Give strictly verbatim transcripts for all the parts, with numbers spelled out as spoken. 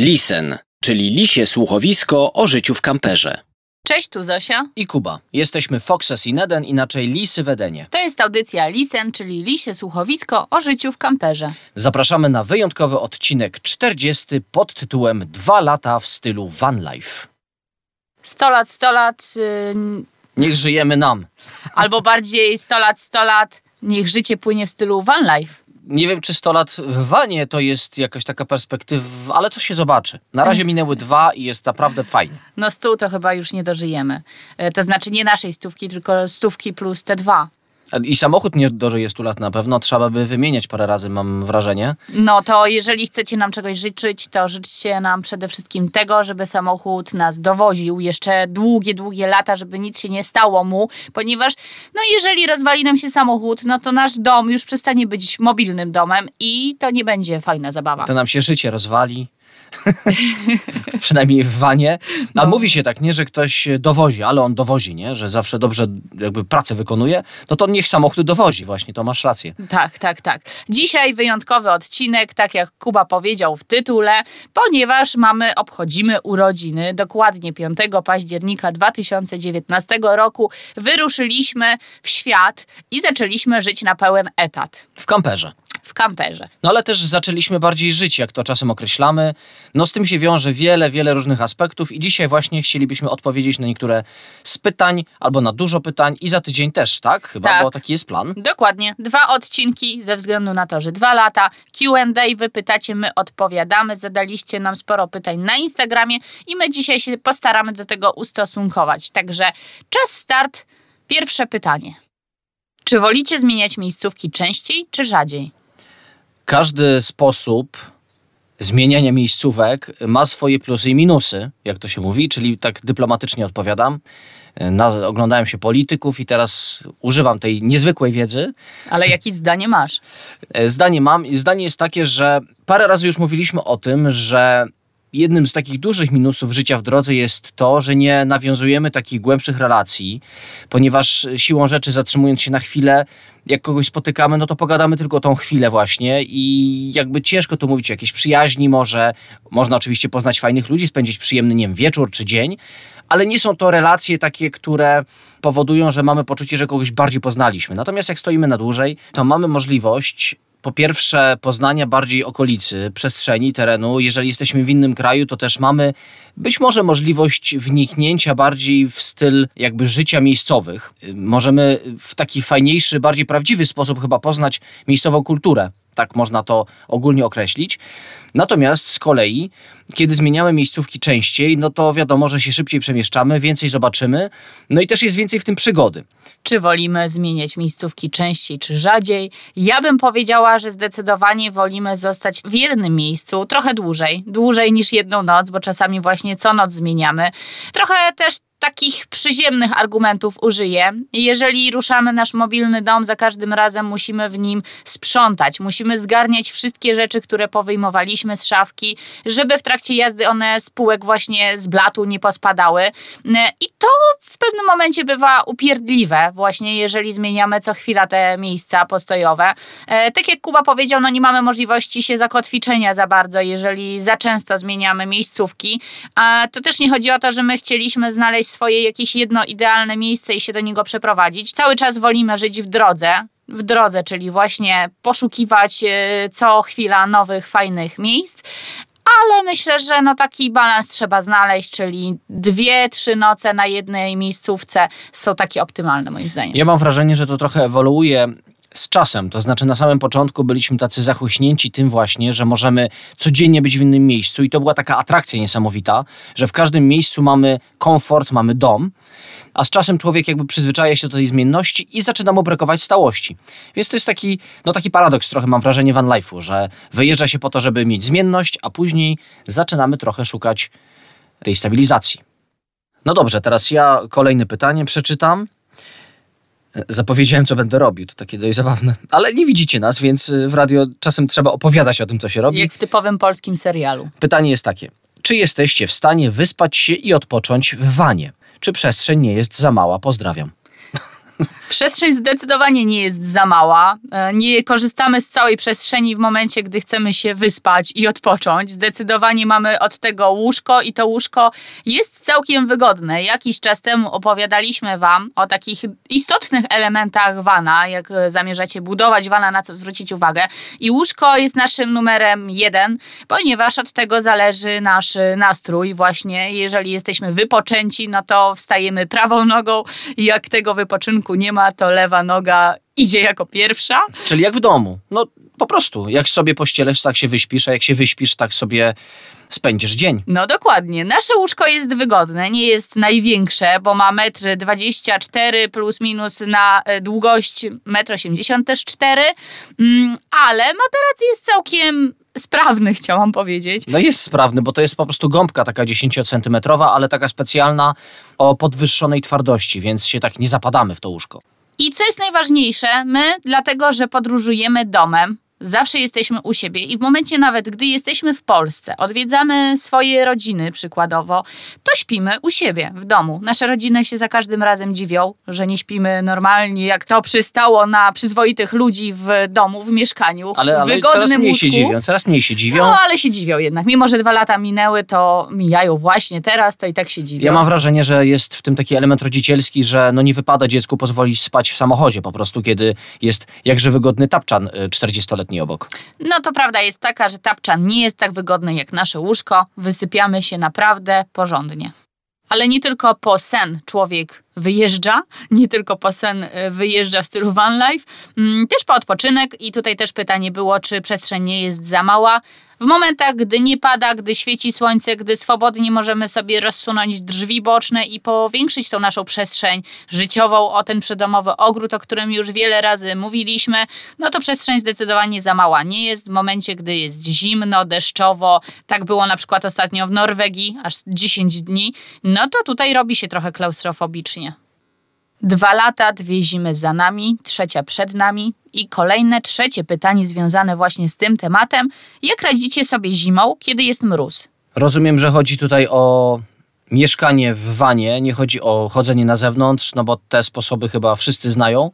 Lisen, czyli lisie słuchowisko o życiu w kamperze. Cześć, tu Zosia i Kuba. Jesteśmy Foxes in Eden, inaczej Lisy w Edenie. To jest audycja Lisen, czyli lisie słuchowisko o życiu w kamperze. Zapraszamy na wyjątkowy odcinek czterdziesty pod tytułem Dwa lata w stylu van life. Sto lat, sto lat... Yy... Niech żyjemy nam. Albo bardziej sto lat, sto lat... Niech życie płynie w stylu van life. Nie wiem, czy sto lat w vanie to jest jakaś taka perspektywa, ale to się zobaczy. Na razie minęły dwa i jest naprawdę fajnie. No stu to chyba już nie dożyjemy. To znaczy nie naszej stówki, tylko stówki plus te dwa. I samochód nie dożyje stu lat na pewno. Trzeba by wymieniać parę razy, mam wrażenie. No to jeżeli chcecie nam czegoś życzyć, to życzcie nam przede wszystkim tego, żeby samochód nas dowoził jeszcze długie, długie lata, żeby nic się nie stało mu, ponieważ no jeżeli rozwali nam się samochód, no to nasz dom już przestanie być mobilnym domem i to nie będzie fajna zabawa. To nam się życie rozwali. Przynajmniej w vanie. A no. Mówi się tak, nie, że ktoś dowozi, ale on dowozi, nie? Że zawsze dobrze jakby pracę wykonuje, no to niech samochód dowozi właśnie, to masz rację. Tak, tak, tak. Dzisiaj wyjątkowy odcinek, tak jak Kuba powiedział w tytule, ponieważ mamy, obchodzimy urodziny. Dokładnie piątego października dwa tysiące dziewiętnastego roku wyruszyliśmy w świat i zaczęliśmy żyć na pełen etat. W kamperze. W kamperze. No ale też zaczęliśmy bardziej żyć, jak to czasem określamy. No z tym się wiąże wiele, wiele różnych aspektów i dzisiaj właśnie chcielibyśmy odpowiedzieć na niektóre z pytań, albo na dużo pytań i za tydzień też, tak? Chyba, tak. Bo taki jest plan. Dokładnie. Dwa odcinki ze względu na to, że dwa lata. Q and A, wy pytacie, my odpowiadamy. Zadaliście nam sporo pytań na Instagramie i my dzisiaj się postaramy do tego ustosunkować. Także czas start. Pierwsze pytanie. Czy wolicie zmieniać miejscówki częściej czy rzadziej? Każdy sposób zmieniania miejscówek ma swoje plusy i minusy, jak to się mówi, czyli tak dyplomatycznie odpowiadam. Na, oglądałem się polityków i teraz używam tej niezwykłej wiedzy. Ale jakie zdanie masz? Zdanie mam. Zdanie jest takie, że parę razy już mówiliśmy o tym, że jednym z takich dużych minusów życia w drodze jest to, że nie nawiązujemy takich głębszych relacji, ponieważ siłą rzeczy zatrzymując się na chwilę, jak kogoś spotykamy, no to pogadamy tylko tą chwilę właśnie i jakby ciężko tu mówić o jakiejś przyjaźni może, można oczywiście poznać fajnych ludzi, spędzić przyjemny, nie wiem, wieczór czy dzień, ale nie są to relacje takie, które powodują, że mamy poczucie, że kogoś bardziej poznaliśmy. Natomiast jak stoimy na dłużej, to mamy możliwość... Po pierwsze, poznania bardziej okolicy, przestrzeni, terenu. Jeżeli jesteśmy w innym kraju, to też mamy być może możliwość wniknięcia bardziej w styl jakby życia miejscowych. Możemy w taki fajniejszy, bardziej prawdziwy sposób chyba poznać miejscową kulturę. Tak można to ogólnie określić. Natomiast z kolei, kiedy zmieniamy miejscówki częściej, no to wiadomo, że się szybciej przemieszczamy, więcej zobaczymy, no i też jest więcej w tym przygody. Czy wolimy zmieniać miejscówki częściej czy rzadziej? Ja bym powiedziała, że zdecydowanie wolimy zostać w jednym miejscu trochę dłużej, dłużej niż jedną noc, bo czasami właśnie co noc zmieniamy. Trochę też takich przyziemnych argumentów użyję. Jeżeli ruszamy nasz mobilny dom, za każdym razem musimy w nim sprzątać, musimy zgarniać wszystkie rzeczy, które powyjmowaliśmy z szafki, żeby w trakcie jazdy one z półek właśnie z blatu nie pospadały. I to w pewnym momencie bywa upierdliwe właśnie, jeżeli zmieniamy co chwila te miejsca postojowe. E, tak jak Kuba powiedział, no nie mamy możliwości się zakotwiczenia za bardzo, jeżeli za często zmieniamy miejscówki. E, to też nie chodzi o to, że my chcieliśmy znaleźć swoje jakieś jedno idealne miejsce i się do niego przeprowadzić. Cały czas wolimy żyć w drodze. W drodze, czyli właśnie poszukiwać co chwila nowych, fajnych miejsc, ale myślę, że no taki balans trzeba znaleźć, czyli dwie, trzy noce na jednej miejscówce są takie optymalne moim zdaniem. Ja mam wrażenie, że to trochę ewoluuje z czasem, to znaczy na samym początku byliśmy tacy zachuśnięci tym właśnie, że możemy codziennie być w innym miejscu i to była taka atrakcja niesamowita, że w każdym miejscu mamy komfort, mamy dom, a z czasem człowiek jakby przyzwyczaja się do tej zmienności i zaczyna mu brakować stałości. Więc to jest taki, no taki paradoks trochę, mam wrażenie, van life'u, że wyjeżdża się po to, żeby mieć zmienność, a później zaczynamy trochę szukać tej stabilizacji. No dobrze, teraz ja kolejne pytanie przeczytam. Zapowiedziałem, co będę robił, to takie dość zabawne. Ale nie widzicie nas, więc w radio czasem trzeba opowiadać o tym, co się robi. Jak w typowym polskim serialu. Pytanie jest takie. Czy jesteście w stanie wyspać się i odpocząć w vanie? Czy przestrzeń nie jest za mała? Pozdrawiam. Przestrzeń zdecydowanie nie jest za mała. Nie korzystamy z całej przestrzeni w momencie, gdy chcemy się wyspać i odpocząć. Zdecydowanie mamy od tego łóżko i to łóżko jest całkiem wygodne. Jakiś czas temu opowiadaliśmy Wam o takich istotnych elementach vana, jak zamierzacie budować vana, na co zwrócić uwagę. I łóżko jest naszym numerem jeden, ponieważ od tego zależy nasz nastrój właśnie. Jeżeli jesteśmy wypoczęci, no to wstajemy prawą nogą i jak tego wypoczynku nie ma, to lewa noga idzie jako pierwsza. Czyli jak w domu. No po prostu. Jak sobie pościelesz, tak się wyśpisz, a jak się wyśpisz, tak sobie spędzisz dzień. No dokładnie. Nasze łóżko jest wygodne, nie jest największe, bo ma metr dwadzieścia cztery plus minus na długość metr osiemdziesiąt cztery, ale materac jest całkiem sprawny, chciałam powiedzieć. No jest sprawny, bo to jest po prostu gąbka taka dziesięciocentymetrowa, ale taka specjalna o podwyższonej twardości, więc się tak nie zapadamy w to łóżko. I co jest najważniejsze, my dlatego, że podróżujemy domem, zawsze jesteśmy u siebie i w momencie nawet, gdy jesteśmy w Polsce, odwiedzamy swoje rodziny przykładowo, to śpimy u siebie w domu. Nasze rodziny się za każdym razem dziwią, że nie śpimy normalnie, jak to przystało na przyzwoitych ludzi w domu, w mieszkaniu, ale, ale w wygodnym coraz mniej łóżku. Się dziwią, coraz mniej się dziwią. No ale się dziwią jednak. Mimo, że dwa lata minęły, to mijają właśnie teraz, to i tak się dziwią. Ja mam wrażenie, że jest w tym taki element rodzicielski, że no nie wypada dziecku pozwolić spać w samochodzie po prostu, kiedy jest jakże wygodny tapczan czterdziestoletni. Obok. No to prawda jest taka, że tapczan nie jest tak wygodny jak nasze łóżko. Wysypiamy się naprawdę porządnie. Ale nie tylko po sen człowiek wyjeżdża, nie tylko po sen wyjeżdża w stylu van life, też po odpoczynek i tutaj też pytanie było, czy przestrzeń nie jest za mała. W momentach, gdy nie pada, gdy świeci słońce, gdy swobodnie możemy sobie rozsunąć drzwi boczne i powiększyć tą naszą przestrzeń życiową o ten przydomowy ogród, o którym już wiele razy mówiliśmy, no to przestrzeń zdecydowanie za mała nie jest w momencie, gdy jest zimno, deszczowo. Tak było na przykład ostatnio w Norwegii, aż dziesięć dni. No to tutaj robi się trochę klaustrofobicznie. Dwa lata, dwie zimy za nami, trzecia przed nami i kolejne trzecie pytanie związane właśnie z tym tematem. Jak radzicie sobie zimą, kiedy jest mróz? Rozumiem, że chodzi tutaj o mieszkanie w vanie, nie chodzi o chodzenie na zewnątrz, no bo te sposoby chyba wszyscy znają.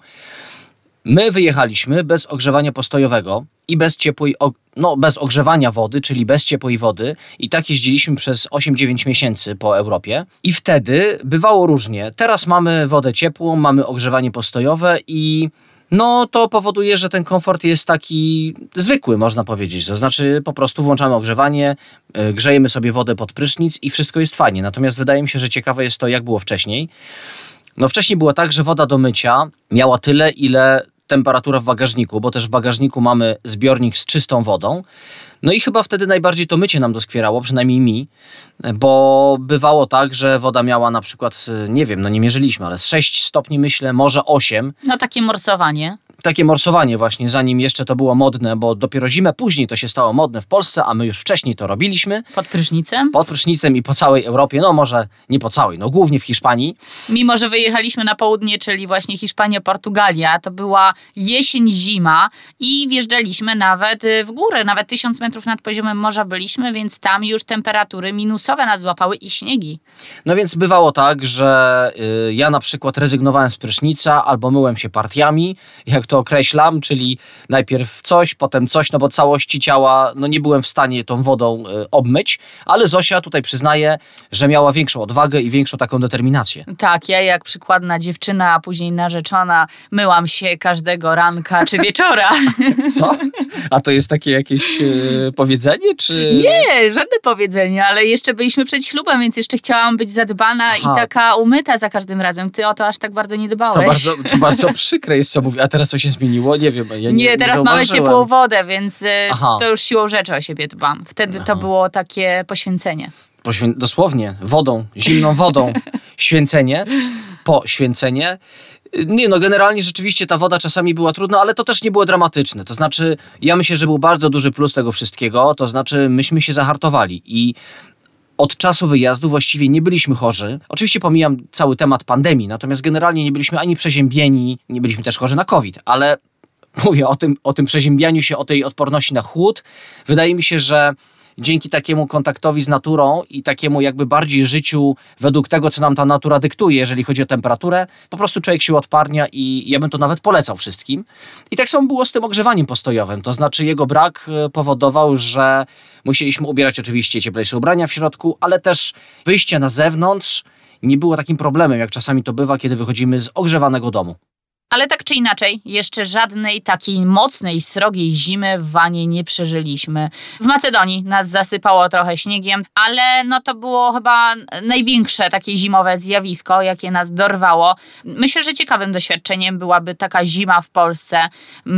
My wyjechaliśmy bez ogrzewania postojowego i bez ciepłej, no bez ogrzewania wody, czyli bez ciepłej wody i tak jeździliśmy przez osiem dziewięć miesięcy po Europie i wtedy bywało różnie. Teraz mamy wodę ciepłą, mamy ogrzewanie postojowe i no to powoduje, że ten komfort jest taki zwykły, można powiedzieć. To znaczy po prostu włączamy ogrzewanie, grzejemy sobie wodę pod prysznic i wszystko jest fajnie. Natomiast wydaje mi się, że ciekawe jest to, jak było wcześniej. No wcześniej było tak, że woda do mycia miała tyle, ile temperatura w bagażniku, bo też w bagażniku mamy zbiornik z czystą wodą. No i chyba wtedy najbardziej to mycie nam doskwierało, przynajmniej mi, bo bywało tak, że woda miała na przykład, nie wiem, no nie mierzyliśmy, ale z sześć stopni myślę, może osiem. No takie morsowanie. Takie morsowanie właśnie, zanim jeszcze to było modne, bo dopiero zimę później to się stało modne w Polsce, a my już wcześniej to robiliśmy. Pod prysznicem? Pod prysznicem i po całej Europie, no może nie po całej, no głównie w Hiszpanii. Mimo, że wyjechaliśmy na południe, czyli właśnie Hiszpania, Portugalia, to była jesień, zima i wjeżdżaliśmy nawet w górę, nawet tysiąc metrów nad poziomem morza byliśmy, więc tam już temperatury minusowe nas złapały i śniegi. No więc bywało tak, że y, ja na przykład rezygnowałem z prysznica albo myłem się partiami, jak to to określam, czyli najpierw coś, potem coś, no bo całości ciała no nie byłem w stanie tą wodą y, obmyć, ale Zosia tutaj przyznaje, że miała większą odwagę i większą taką determinację. Tak, ja jak przykładna dziewczyna, a później narzeczona, myłam się każdego ranka czy wieczora. Co? A to jest takie jakieś y, powiedzenie? Czy... Nie, żadne powiedzenie, ale jeszcze byliśmy przed ślubem, więc jeszcze chciałam być zadbana. Aha. I taka umyta za każdym razem. Ty o to aż tak bardzo nie dbałeś. To bardzo, to bardzo przykre jest, co mówię. A teraz coś się zmieniło? Nie wiem. Ja nie, nie, teraz mamy ciepłą wodę, więc Aha. to już siłą rzeczy o siebie dbam. Wtedy Aha. to było takie poświęcenie. Poświę- dosłownie. Wodą. Zimną wodą. Święcenie. Poświęcenie. Nie no, generalnie rzeczywiście ta woda czasami była trudna, ale to też nie było dramatyczne. To znaczy, ja myślę, że był bardzo duży plus tego wszystkiego. To znaczy, myśmy się zahartowali i od czasu wyjazdu właściwie nie byliśmy chorzy. Oczywiście pomijam cały temat pandemii, natomiast generalnie nie byliśmy ani przeziębieni, nie byliśmy też chorzy na COVID, ale mówię o tym, o tym przeziębianiu się, o tej odporności na chłód. Wydaje mi się, że dzięki takiemu kontaktowi z naturą i takiemu jakby bardziej życiu według tego, co nam ta natura dyktuje, jeżeli chodzi o temperaturę, po prostu człowiek się odparnia i ja bym to nawet polecał wszystkim. I tak samo było z tym ogrzewaniem postojowym, to znaczy jego brak powodował, że musieliśmy ubierać oczywiście cieplejsze ubrania w środku, ale też wyjście na zewnątrz nie było takim problemem, jak czasami to bywa, kiedy wychodzimy z ogrzewanego domu. Ale tak czy inaczej, jeszcze żadnej takiej mocnej, srogiej zimy w Vanii nie przeżyliśmy. W Macedonii nas zasypało trochę śniegiem, ale no to było chyba największe takie zimowe zjawisko, jakie nas dorwało. Myślę, że ciekawym doświadczeniem byłaby taka zima w Polsce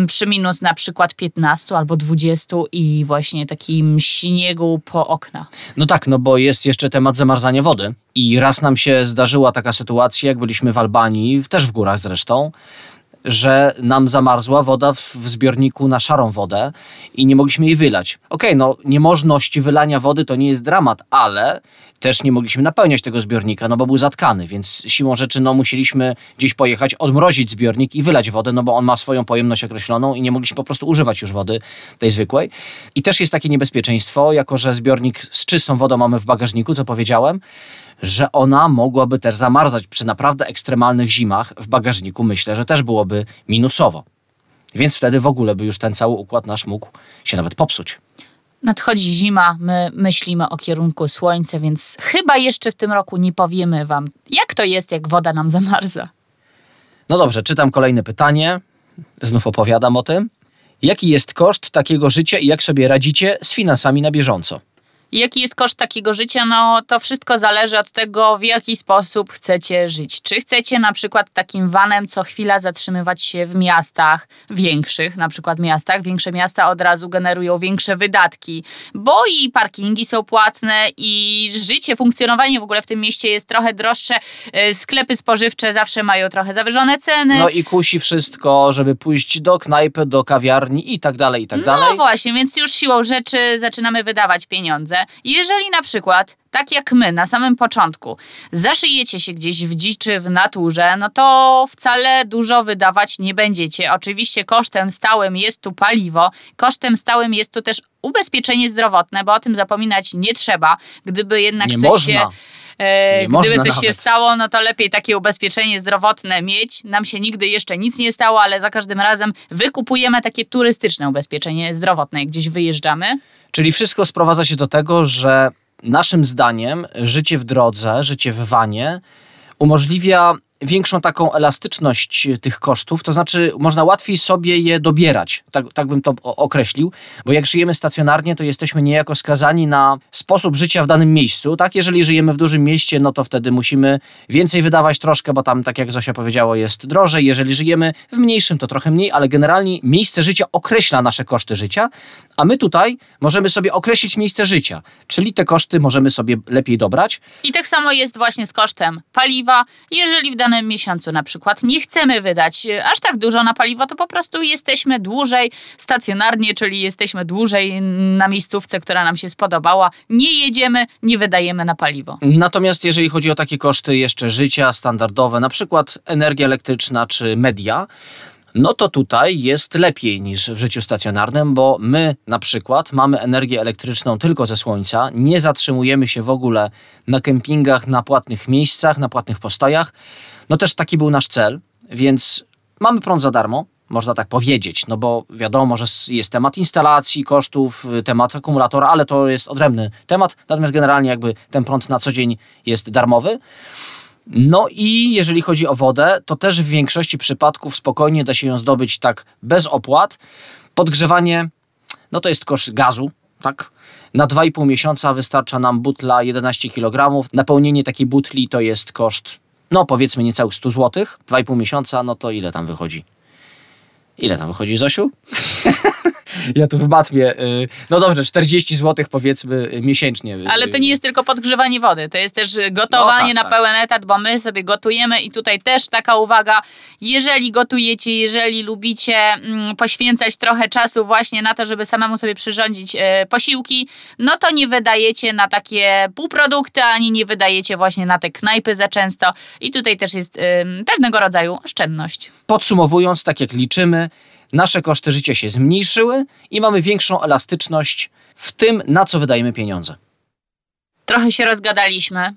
przy minus na przykład piętnastu albo dwudziestu i właśnie takim śniegu po okna. No tak, no bo jest jeszcze temat zamarzania wody. I raz nam się zdarzyła taka sytuacja, jak byliśmy w Albanii, też w górach zresztą, że nam zamarzła woda w, w zbiorniku na szarą wodę i nie mogliśmy jej wylać. Okej, okay, no niemożność wylania wody to nie jest dramat, ale też nie mogliśmy napełniać tego zbiornika, no bo był zatkany, więc siłą rzeczy no musieliśmy gdzieś pojechać, odmrozić zbiornik i wylać wodę, no bo on ma swoją pojemność określoną i nie mogliśmy po prostu używać już wody tej zwykłej. I też jest takie niebezpieczeństwo, jako że zbiornik z czystą wodą mamy w bagażniku, co powiedziałem, że ona mogłaby też zamarzać przy naprawdę ekstremalnych zimach w bagażniku. Myślę, że też byłoby minusowo. Więc wtedy w ogóle by już ten cały układ nasz mógł się nawet popsuć. Nadchodzi zima, my myślimy o kierunku słońca, więc chyba jeszcze w tym roku nie powiemy wam, jak to jest, jak woda nam zamarza. No dobrze, czytam kolejne pytanie. Znów opowiadam o tym. Jaki jest koszt takiego życia i jak sobie radzicie z finansami na bieżąco? Jaki jest koszt takiego życia? No to wszystko zależy od tego, w jaki sposób chcecie żyć. Czy chcecie na przykład takim vanem co chwila zatrzymywać się w miastach większych, na przykład miastach. Większe miasta od razu generują większe wydatki, bo i parkingi są płatne i życie, funkcjonowanie w ogóle w tym mieście jest trochę droższe. Sklepy spożywcze zawsze mają trochę zawyżone ceny. No i kusi wszystko, żeby pójść do knajpy, do kawiarni i tak dalej, i tak dalej. No właśnie, więc już siłą rzeczy zaczynamy wydawać pieniądze. Jeżeli na przykład, tak jak my na samym początku, zaszyjecie się gdzieś w dziczy, w naturze, no to wcale dużo wydawać nie będziecie. Oczywiście kosztem stałym jest tu paliwo, kosztem stałym jest tu też ubezpieczenie zdrowotne, bo o tym zapominać nie trzeba, gdyby jednak nie coś można. się... Nie Gdyby coś nawet. się stało, no to lepiej takie ubezpieczenie zdrowotne mieć. Nam się nigdy jeszcze nic nie stało, ale za każdym razem wykupujemy takie turystyczne ubezpieczenie zdrowotne, jak gdzieś wyjeżdżamy. Czyli wszystko sprowadza się do tego, że naszym zdaniem życie w drodze, życie w vanie umożliwia większą taką elastyczność tych kosztów, to znaczy można łatwiej sobie je dobierać, tak, tak bym to określił, bo jak żyjemy stacjonarnie, to jesteśmy niejako skazani na sposób życia w danym miejscu, tak? Jeżeli żyjemy w dużym mieście, no to wtedy musimy więcej wydawać troszkę, bo tam, tak jak Zosia powiedziała, jest drożej, jeżeli żyjemy w mniejszym, to trochę mniej, ale generalnie miejsce życia określa nasze koszty życia, a my tutaj możemy sobie określić miejsce życia, czyli te koszty możemy sobie lepiej dobrać. I tak samo jest właśnie z kosztem paliwa, jeżeli w danym miesiącu na przykład nie chcemy wydać aż tak dużo na paliwo, to po prostu jesteśmy dłużej stacjonarnie, czyli jesteśmy dłużej na miejscówce, która nam się spodobała. Nie jedziemy, nie wydajemy na paliwo. Natomiast jeżeli chodzi o takie koszty jeszcze życia standardowe, na przykład energia elektryczna czy media, no to tutaj jest lepiej niż w życiu stacjonarnym, bo my na przykład mamy energię elektryczną tylko ze słońca, nie zatrzymujemy się w ogóle na kempingach, na płatnych miejscach, na płatnych postojach. No też taki był nasz cel, więc mamy prąd za darmo, można tak powiedzieć, no bo wiadomo, że jest temat instalacji, kosztów, temat akumulatora, ale to jest odrębny temat, natomiast generalnie jakby ten prąd na co dzień jest darmowy. No i jeżeli chodzi o wodę, to też w większości przypadków spokojnie da się ją zdobyć tak bez opłat. Podgrzewanie, no to jest koszt gazu, tak? Na dwa i pół miesiąca wystarcza nam butla jedenaście kilogramów. Napełnienie takiej butli to jest koszt, no powiedzmy niecałych stu złotych. dwa i pół miesiąca, no to ile tam wychodzi? Ile tam wychodzi, Zosiu? Ja tu w matmie. No dobrze, czterdzieści złotych powiedzmy miesięcznie. Ale to nie jest tylko podgrzewanie wody, to jest też gotowanie no, tak, na tak. pełen etat, bo my sobie gotujemy i tutaj też taka uwaga, jeżeli gotujecie, jeżeli lubicie poświęcać trochę czasu właśnie na to, żeby samemu sobie przyrządzić posiłki, no to nie wydajecie na takie półprodukty, ani nie wydajecie właśnie na te knajpy za często i tutaj też jest pewnego rodzaju oszczędność. Podsumowując, tak jak liczymy, nasze koszty życia się zmniejszyły i mamy większą elastyczność w tym, na co wydajemy pieniądze. Trochę się rozgadaliśmy,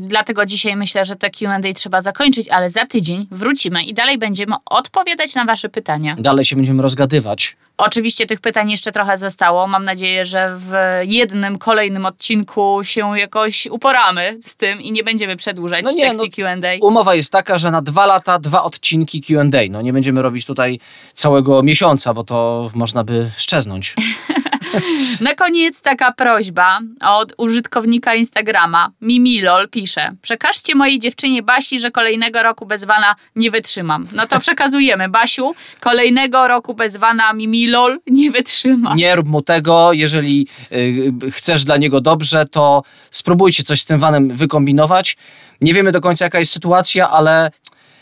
dlatego dzisiaj myślę, że to Q and A trzeba zakończyć, ale za tydzień wrócimy i dalej będziemy odpowiadać na wasze pytania. Dalej się będziemy rozgadywać. Oczywiście tych pytań jeszcze trochę zostało. Mam nadzieję, że w jednym kolejnym odcinku się jakoś uporamy z tym i nie będziemy przedłużać no nie, sekcji no, Q and A. Umowa jest taka, że na dwa lata dwa odcinki Q and A. No nie będziemy robić tutaj całego miesiąca, bo to można by szczeznąć. Na koniec taka prośba od użytkownika Instagrama. Mimilol pisze: przekażcie mojej dziewczynie Basi, że kolejnego roku bez Vana nie wytrzymam. No to przekazujemy. Basiu, kolejnego roku bez Vana Mimilol nie wytrzyma. Nie rób mu tego. Jeżeli y, chcesz dla niego dobrze, to spróbujcie coś z tym Vanem wykombinować. Nie wiemy do końca, jaka jest sytuacja, ale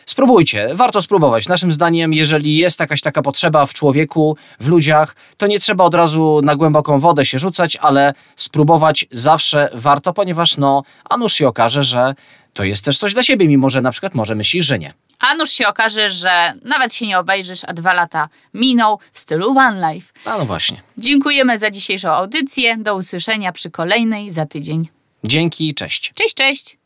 spróbujcie, warto spróbować. Naszym zdaniem, jeżeli jest jakaś taka potrzeba w człowieku, w ludziach, to nie trzeba od razu na głęboką wodę się rzucać, ale spróbować zawsze warto, ponieważ no, a nuż się okaże, że to jest też coś dla siebie, mimo że na przykład może myślisz, że nie. A nuż się okaże, że nawet się nie obejrzysz, a dwa lata minął w stylu van life. A no właśnie. Dziękujemy za dzisiejszą audycję. Do usłyszenia przy kolejnej za tydzień. Dzięki, cześć. Cześć, cześć.